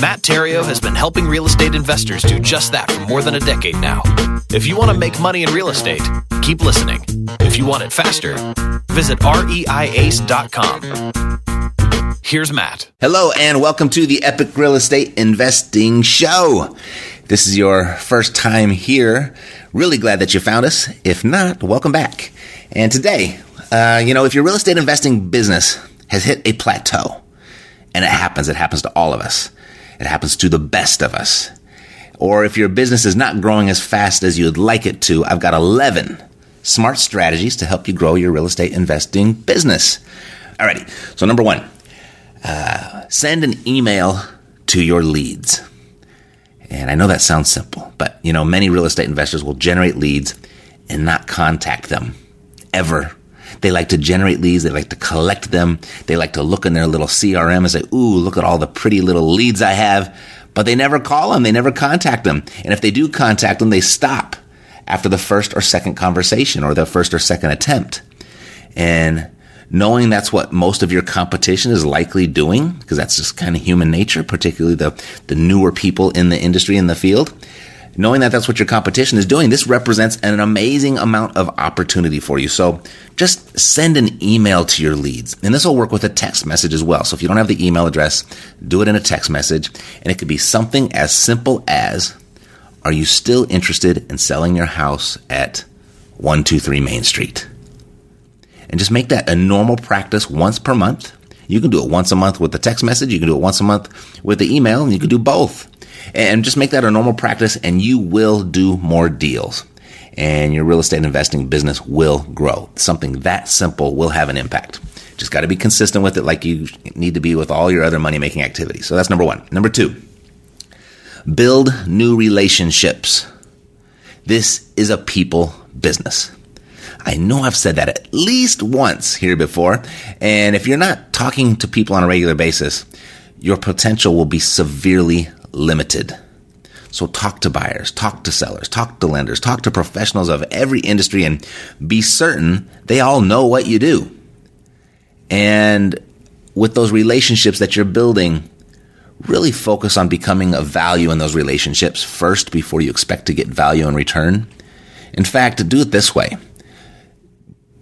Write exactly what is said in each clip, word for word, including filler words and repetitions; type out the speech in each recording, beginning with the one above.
Matt Theriault has been helping real estate investors do just that for more than a decade now. If you want to make money in real estate, keep listening. If you want it faster, visit R E I A C E dot com. Here's Matt. Hello, and welcome to the Epic Real Estate Investing Show. This is your first time here. Really glad that you found us. If not, welcome back. And today, uh, you know, if your real estate investing business has hit a plateau, and it happens, it happens to all of us. It happens to the best of us. Or if your business is not growing as fast as you'd like it to, I've got eleven smart strategies to help you grow your real estate investing business. Alrighty, so number one, uh, send an email to your leads. And I know that sounds simple, but you know, many real estate investors will generate leads and not contact them ever. They like to generate leads. They like to collect them. They like to look in their little C R M and say, ooh, look at all the pretty little leads I have. But they never call them. They never contact them. And if they do contact them, they stop after the first or second conversation or the first or second attempt. And knowing that's what most of your competition is likely doing, because that's just kind of human nature, particularly the, the newer people in the industry, in the field. Knowing that that's what your competition is doing, this represents an amazing amount of opportunity for you. So just send an email to your leads. And this will work with a text message as well. So if you don't have the email address, do it in a text message. And it could be something as simple as, are you still interested in selling your house at one two three Main Street? And just make that a normal practice once per month. You can do it once a month with the text message. You can do it once a month with the email, and you can do both. And just make that a normal practice, and you will do more deals, and your real estate investing business will grow. Something that simple will have an impact. Just got to be consistent with it like you need to be with all your other money-making activities. So that's number one. Number two, build new relationships. This is a people business. I know I've said that at least once here before, and if you're not talking to people on a regular basis, your potential will be severely limited. So talk to buyers, talk to sellers, talk to lenders, talk to professionals of every industry, and be certain they all know what you do. And with those relationships that you're building, really focus on becoming of value in those relationships first before you expect to get value in return. In fact, do it this way.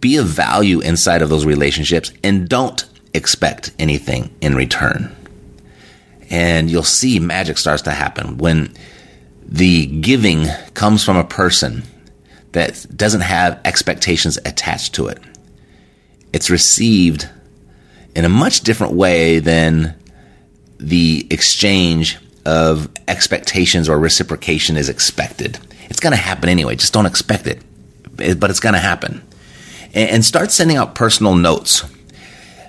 Be of value inside of those relationships and don't expect anything in return. And you'll see magic starts to happen when the giving comes from a person that doesn't have expectations attached to it. It's received in a much different way than the exchange of expectations or reciprocation is expected. It's going to happen anyway. Just don't expect it, but it's going to happen. And start sending out personal notes.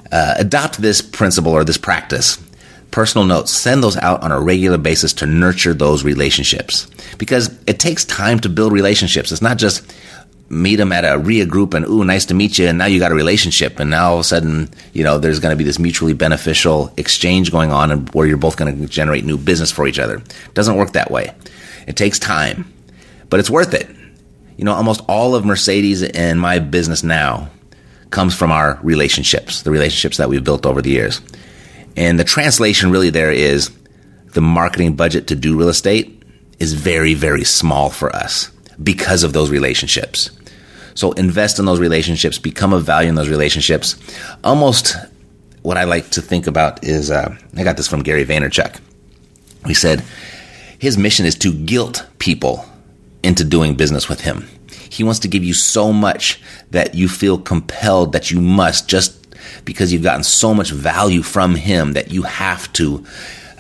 Uh, adopt this principle or this practice. Personal notes, send those out on a regular basis to nurture those relationships, because it takes time to build relationships. It's not just meet them at a R I A group and, ooh, nice to meet you, and now you got a relationship, and now all of a sudden, you know, there's going to be this mutually beneficial exchange going on and where you're both going to generate new business for each other. It doesn't work that way. It takes time, but it's worth it. you know, almost all of Mercedes and my business now comes from our relationships, the relationships that we've built over the years. And the translation really there is the marketing budget to do real estate is very, very small for us because of those relationships. So invest in those relationships, become a value in those relationships. Almost what I like to think about is, uh, I got this from Gary Vaynerchuk. He said his mission is to guilt people into doing business with him. He wants to give you so much that you feel compelled that you must, just because you've gotten so much value from him that you have to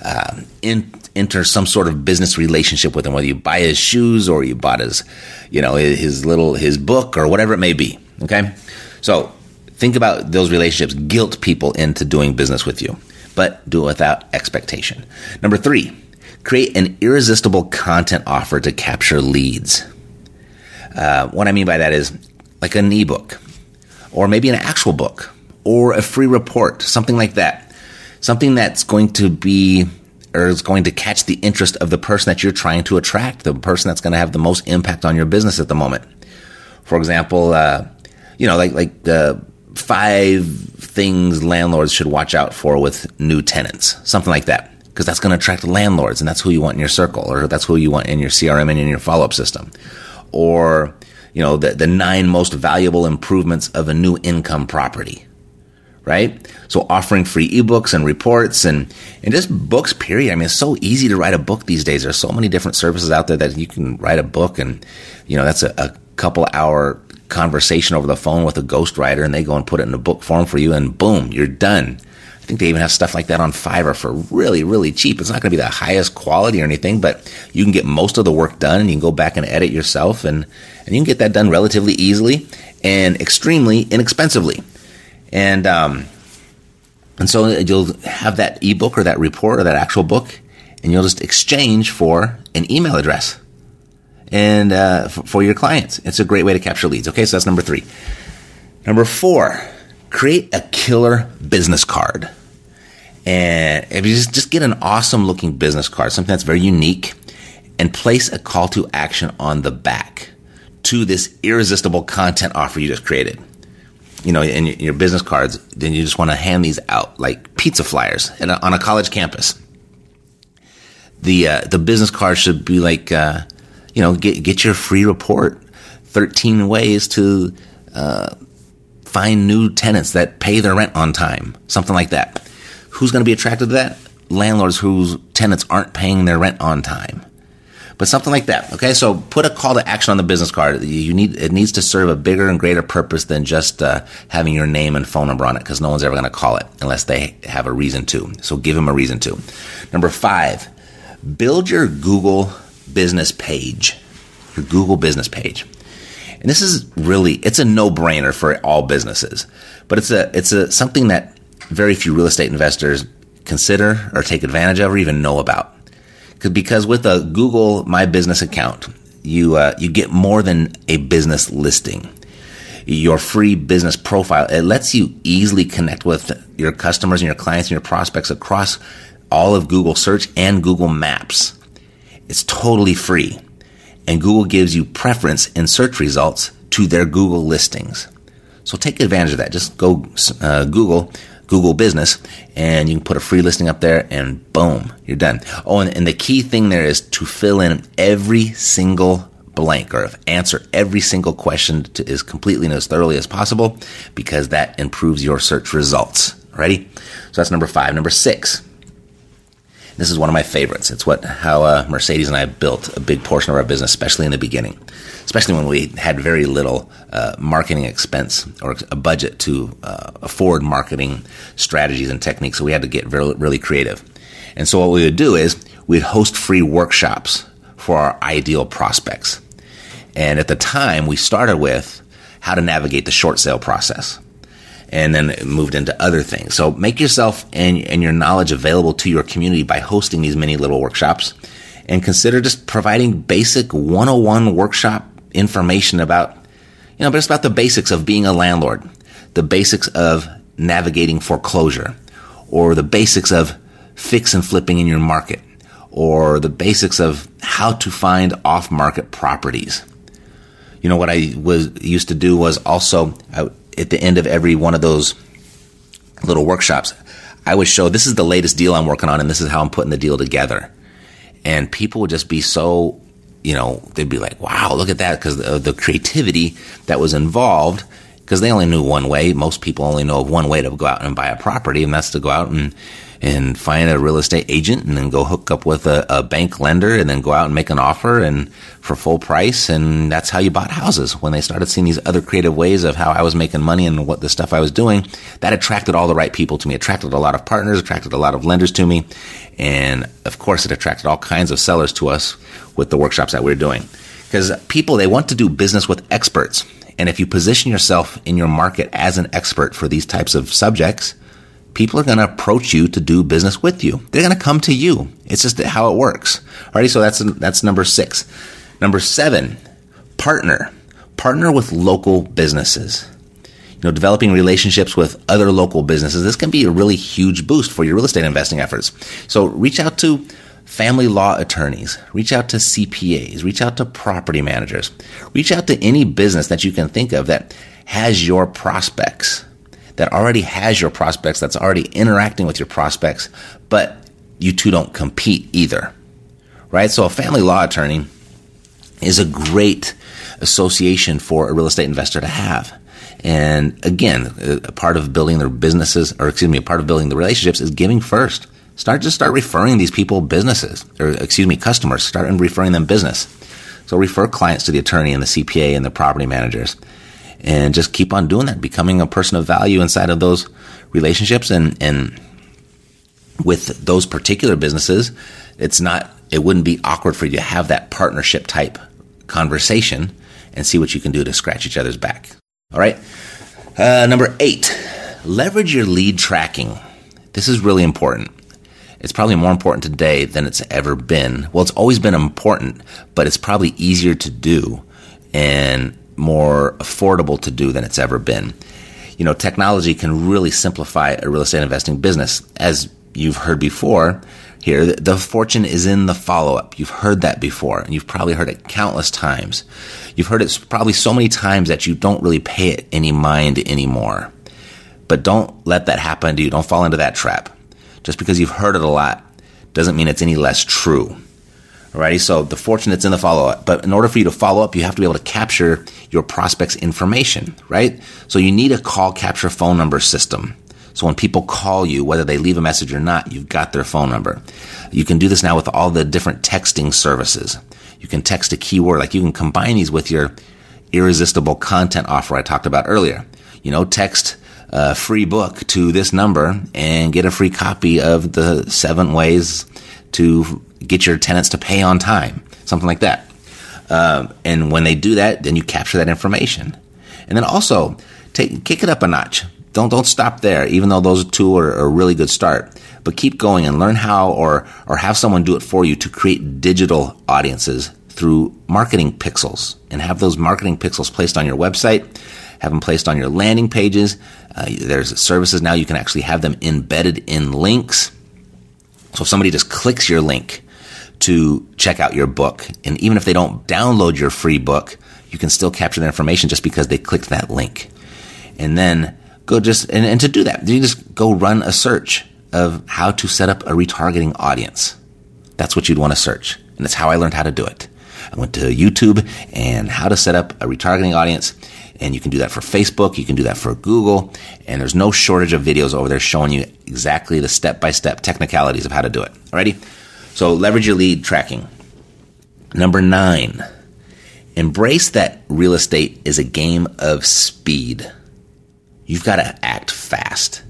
uh, in, enter some sort of business relationship with him, whether you buy his shoes or you bought his, you know, his little, his book or whatever it may be. Okay. So think about those relationships, guilt people into doing business with you, but do it without expectation. Number three, create an irresistible content offer to capture leads. Uh, what I mean by that is like an ebook or maybe an actual book or a free report, something like that. Something that's going to be or is going to catch the interest of the person that you're trying to attract, the person that's going to have the most impact on your business at the moment. For example, uh, you know, like like uh, five things landlords should watch out for with new tenants, something like that, because that's going to attract landlords and that's who you want in your circle, or that's who you want in your C R M and in your follow-up system. Or, you know, the, the nine most valuable improvements of a new income property, right? So offering free ebooks and reports and, and just books, period. I mean, it's so easy to write a book these days. There's so many different services out there that you can write a book and, you know, that's a, a couple hour conversation over the phone with a ghostwriter and they go and put it in a book form for you and boom, you're done. I think they even have stuff like that on Fiverr for really, really cheap. It's not going to be the highest quality or anything, but you can get most of the work done and you can go back and edit yourself and, and you can get that done relatively easily and extremely inexpensively. And um, and so you'll have that ebook or that report or that actual book, and you'll just exchange for an email address and uh, f- for your clients. It's a great way to capture leads. Okay, so that's number three. Number four, create a killer business card, and if you just just get an awesome looking business card, something that's very unique, and place a call to action on the back to this irresistible content offer you just created. You know, in your business cards, then you just want to hand these out like pizza flyers and on a college campus. The uh, the business card should be like, uh, you know, get get your free report, thirteen ways to uh, find new tenants that pay their rent on time, something like that. Who's going to be attracted to that? Landlords whose tenants aren't paying their rent on time. But something like that, okay? So put a call to action on the business card. You need it needs to serve a bigger and greater purpose than just uh, having your name and phone number on it, because no one's ever going to call it unless they have a reason to. So give them a reason to. Number five, build your Google business page, your Google business page. And this is really, it's a no-brainer for all businesses, but it's a it's a something that very few real estate investors consider or take advantage of or even know about. Because with a Google My Business account, you uh, you get more than a business listing. Your free business profile, it lets you easily connect with your customers and your clients and your prospects across all of Google Search and Google Maps. It's totally free. And Google gives you preference in search results to their Google listings. So take advantage of that. Just go uh, Google Google Business, and you can put a free listing up there, and boom, you're done. Oh, and, and the key thing there is to fill in every single blank or answer every single question to, as completely and as thoroughly as possible, because that improves your search results. Ready? So that's number five. Number six. This is one of my favorites. It's what how uh, Mercedes and I built a big portion of our business, especially in the beginning, especially when we had very little uh, marketing expense or a budget to uh, afford marketing strategies and techniques. So we had to get very, really creative. And so what we would do is we'd host free workshops for our ideal prospects. And at the time, we started with how to navigate the short sale process. And then it moved into other things. So make yourself and, and your knowledge available to your community by hosting these mini little workshops, and consider just providing basic one oh one workshop information about, you know, just about the basics of being a landlord, the basics of navigating foreclosure, or the basics of fix and flipping in your market, or the basics of how to find off-market properties. you know, what I was used to do was also I, at the end of every one of those little workshops, I would show, this is the latest deal I'm working on, and this is how I'm putting the deal together. And people would just be so, you know, they'd be like, wow, look at that, because the, the creativity that was involved, because they only knew one way. Most people only know of one way to go out and buy a property, and that's to go out and, and find a real estate agent and then go hook up with a, a bank lender and then go out and make an offer and for full price. And that's how you bought houses. When they started seeing these other creative ways of how I was making money and what the stuff I was doing, that attracted all the right people to me. It attracted a lot of partners, attracted a lot of lenders to me. And of course, it attracted all kinds of sellers to us with the workshops that we were doing. Because people, they want to do business with experts. And if you position yourself in your market as an expert for these types of subjects, people are going to approach you to do business with you. They're going to come to you. It's just how it works. Alrighty, so that's that's number six. Number seven, partner. Partner with local businesses. You know, developing relationships with other local businesses. This can be a really huge boost for your real estate investing efforts. So reach out to family law attorneys, reach out to C P As, reach out to property managers, reach out to any business that you can think of that has your prospects. that already has your prospects, that's already interacting with your prospects, but you two don't compete either, right? So a family law attorney is a great association for a real estate investor to have. And again, a part of building their businesses, or excuse me, a part of building the relationships is giving first. Start, just start referring these people businesses, or excuse me, customers, start referring them business. So refer clients to the attorney and the C P A and the property managers. And just keep on doing that, becoming a person of value inside of those relationships. And, and with those particular businesses, it's not, it wouldn't be awkward for you to have that partnership type conversation and see what you can do to scratch each other's back. All right. Uh, number eight, leverage your lead tracking. This is really important. It's probably more important today than it's ever been. Well, it's always been important, but it's probably easier to do and more affordable to do than it's ever been. You know, technology can really simplify a real estate investing business. As you've heard before here, the fortune is in the follow-up. You've heard that before, and you've probably heard it countless times. You've heard it probably so many times that you don't really pay it any mind anymore. But don't let that happen to you. Don't fall into that trap. Just because you've heard it a lot doesn't mean it's any less true. Alrighty, so the fortune that's in the follow-up. But in order for you to follow up, you have to be able to capture your prospect's information, right? So you need a call capture phone number system. So when people call you, whether they leave a message or not, you've got their phone number. You can do this now with all the different texting services. You can text a keyword, like you can combine these with your irresistible content offer I talked about earlier. You know, text a free book to this number and get a free copy of the seven ways to get your tenants to pay on time, something like that. Um, and when they do that, then you capture that information. And then also, take kick it up a notch. Don't don't stop there, even though those two are a really good start. But keep going and learn how or or have someone do it for you to create digital audiences through marketing pixels. And have those marketing pixels placed on your website, have them placed on your landing pages. Uh, there's services now you can actually have them embedded in links. So if somebody just clicks your link to check out your book, and even if they don't download your free book, you can still capture their information just because they clicked that link. And then go just, and, and to do that, you just go run a search of how to set up a retargeting audience. That's what you'd want to search. And that's how I learned how to do it. I went to YouTube and how to set up a retargeting audience. And you can do that for Facebook. You can do that for Google. And there's no shortage of videos over there showing you exactly the step-by-step technicalities of how to do it. Alrighty? So leverage your lead tracking. Number nine, embrace that real estate is a game of speed. You've got to act fast.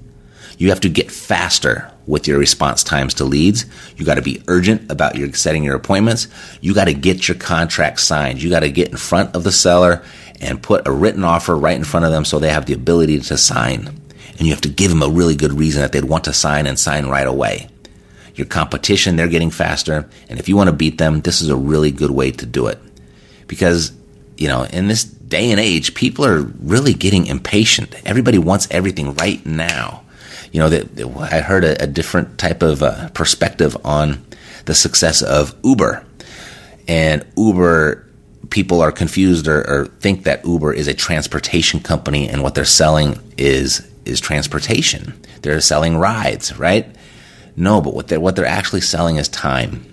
You have to get faster with your response times to leads. You got to be urgent about your setting your appointments. You got to get your contract signed. You got to get in front of the seller and put a written offer right in front of them so they have the ability to sign. And you have to give them a really good reason that they'd want to sign and sign right away. Your competition, they're getting faster. And if you want to beat them, this is a really good way to do it. Because, you know, in this day and age, people are really getting impatient. Everybody wants everything right now. You know, that I heard a, a different type of uh, perspective on the success of Uber. And Uber people are confused or, or think that Uber is a transportation company and what they're selling is is transportation. They're selling rides, right? No, but what they're, what they're actually selling is time.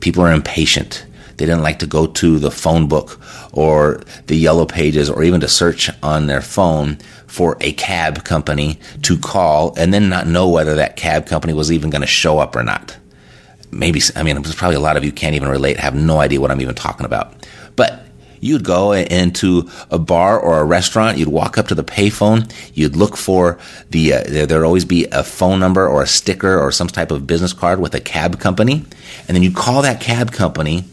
People are impatient. They didn't like to go to the phone book or the yellow pages or even to search on their phone for a cab company to call and then not know whether that cab company was even going to show up or not. Maybe, I mean, there's probably a lot of you can't even relate, have no idea what I'm even talking about. But you'd go into a bar or a restaurant, you'd walk up to the payphone, you'd look for the, uh, there'd always be a phone number or a sticker or some type of business card with a cab company, and then you'd call that cab company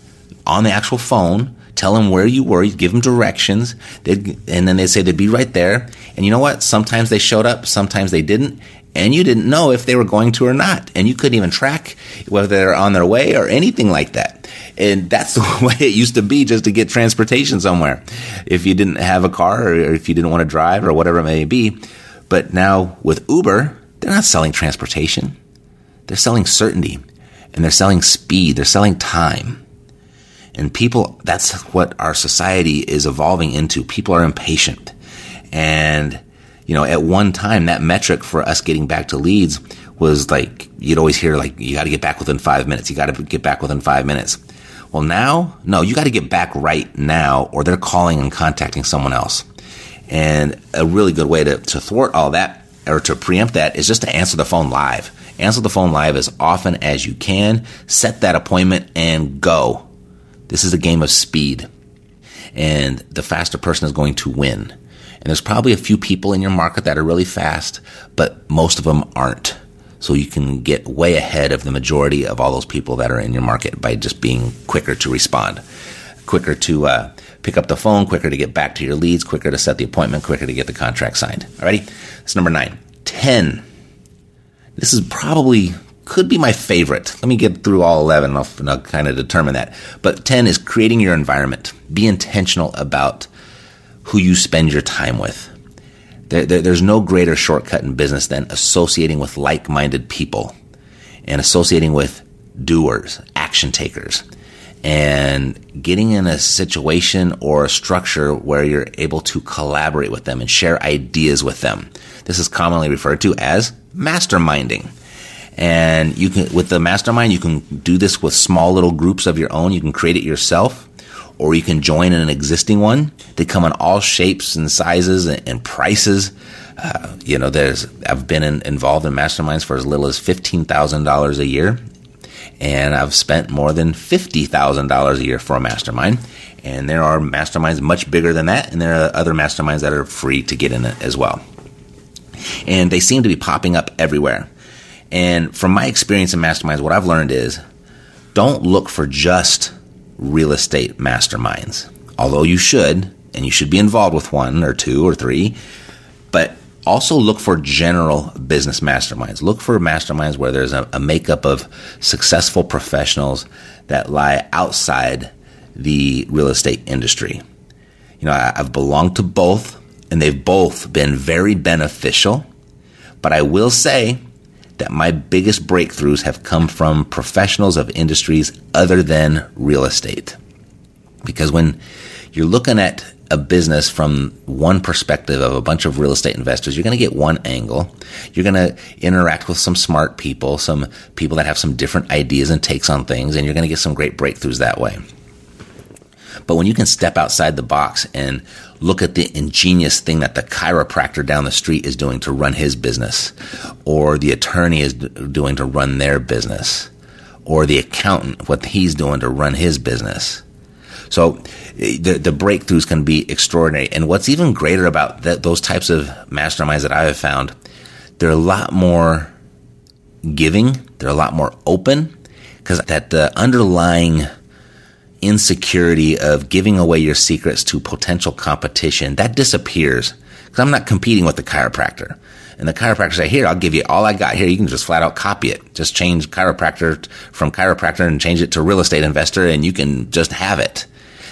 on the actual phone, tell them where you were, you'd give them directions, they'd, and then they'd say they'd be right there. And you know what? Sometimes they showed up, sometimes they didn't, and you didn't know if they were going to or not, and you couldn't even track whether they're on their way or anything like that. And that's the way it used to be just to get transportation somewhere, if you didn't have a car or if you didn't want to drive or whatever it may be. But now with Uber, they're not selling transportation. They're selling certainty, and they're selling speed. They're selling time. And people, that's what our society is evolving into. People are impatient. And, you know, at one time, that metric for us getting back to leads was like, you'd always hear like, you got to get back within five minutes. You got to get back within five minutes. Well, now, no, you got to get back right now or they're calling and contacting someone else. And a really good way to, to thwart all that or to preempt that is just to answer the phone live. Answer the phone live as often as you can. Set that appointment and go. This is a game of speed, and the faster person is going to win. And there's probably a few people in your market that are really fast, but most of them aren't. So you can get way ahead of the majority of all those people that are in your market by just being quicker to respond, quicker to uh, pick up the phone, quicker to get back to your leads, quicker to set the appointment, quicker to get the contract signed. Alrighty, that's number nine. Ten. This is probably... could be my favorite. Let me get through all eleven and I'll, and I'll kind of determine that. But ten is creating your environment. Be intentional about who you spend your time with. There, there, there's no greater shortcut in business than associating with like-minded people and associating with doers, action takers, and getting in a situation or a structure where you're able to collaborate with them and share ideas with them. This is commonly referred to as masterminding. And you can, with the mastermind, you can do this with small little groups of your own. You can create it yourself, or you can join in an existing one. They come in all shapes and sizes and, and prices. Uh, you know, there's, I've been in, involved in masterminds for as little as fifteen thousand dollars a year. And I've spent more than fifty thousand dollars a year for a mastermind. And there are masterminds much bigger than that. And there are other masterminds that are free to get in it as well. And they seem to be popping up everywhere. And from my experience in masterminds, what I've learned is don't look for just real estate masterminds, although you should, and you should be involved with one or two or three, but also look for general business masterminds. Look for masterminds where there's a, a makeup of successful professionals that lie outside the real estate industry. You know, I, I've belonged to both, and they've both been very beneficial, but I will say that my biggest breakthroughs have come from professionals of industries other than real estate. Because when you're looking at a business from one perspective of a bunch of real estate investors, you're going to get one angle. You're going to interact with some smart people, some people that have some different ideas and takes on things, and you're going to get some great breakthroughs that way. But when you can step outside the box and look at the ingenious thing that the chiropractor down the street is doing to run his business, or the attorney is doing to run their business, or the accountant, what he's doing to run his business. So the, the breakthroughs can be extraordinary. And what's even greater about that, those types of masterminds that I have found, they're a lot more giving. They're a lot more open because that the underlying insecurity of giving away your secrets to potential competition, that disappears because I'm not competing with the chiropractor. And the chiropractor say, here, I'll give you all I got here. You can just flat out copy it. Just change chiropractor from chiropractor and change it to real estate investor and you can just have it.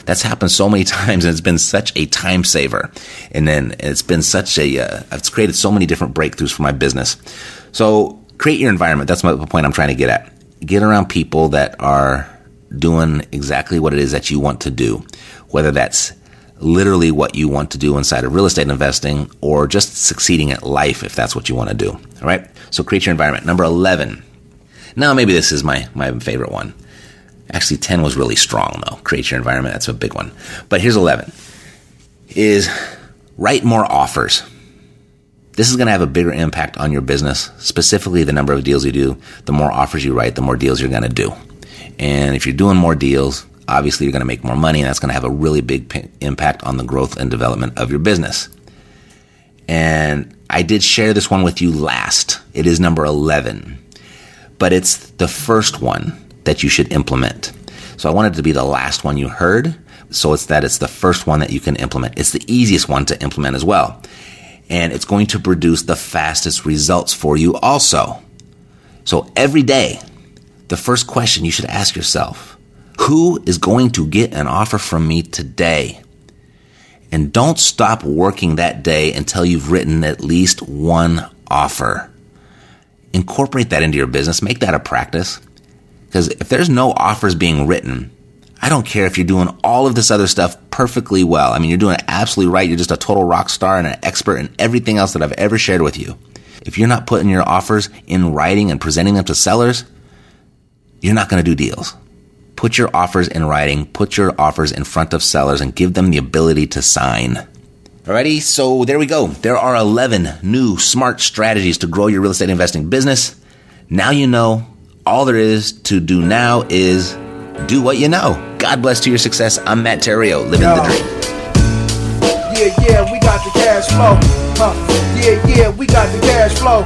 That's happened so many times and it's been such a time saver. And then it's been such a, uh, it's created so many different breakthroughs for my business. So create your environment. That's my point I'm trying to get at. Get around people that are doing exactly what it is that you want to do, whether that's literally what you want to do inside of real estate investing or just succeeding at life if that's what you want to do. All right. So create your environment. Number eleven. Now, maybe this is my, my favorite one. Actually, ten was really strong, though. Create your environment. That's a big one. But here's eleven, is write more offers. This is going to have a bigger impact on your business, specifically the number of deals you do. The more offers you write, the more deals you're going to do. And if you're doing more deals, obviously you're going to make more money, and that's going to have a really big p- impact on the growth and development of your business. And I did share this one with you last. It is number eleven, but it's the first one that you should implement. So I wanted it to be the last one you heard. So it's that it's the first one that you can implement. It's the easiest one to implement as well. And it's going to produce the fastest results for you also. So every day, the first question you should ask yourself, who is going to get an offer from me today? And don't stop working that day until you've written at least one offer. Incorporate that into your business. Make that a practice. Because if there's no offers being written, I don't care if you're doing all of this other stuff perfectly well. I mean, you're doing it absolutely right. You're just a total rock star and an expert in everything else that I've ever shared with you. If you're not putting your offers in writing and presenting them to sellers, you're not going to do deals. Put your offers in writing. Put your offers in front of sellers and give them the ability to sign. Alrighty, so there we go. There are eleven new smart strategies to grow your real estate investing business. Now you know. All there is to do now is do what you know. God bless to your success. I'm Matt Theriault, living Yo. the dream. Yeah, yeah, we got the cash flow. Huh. Yeah, yeah, we got the cash flow.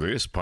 This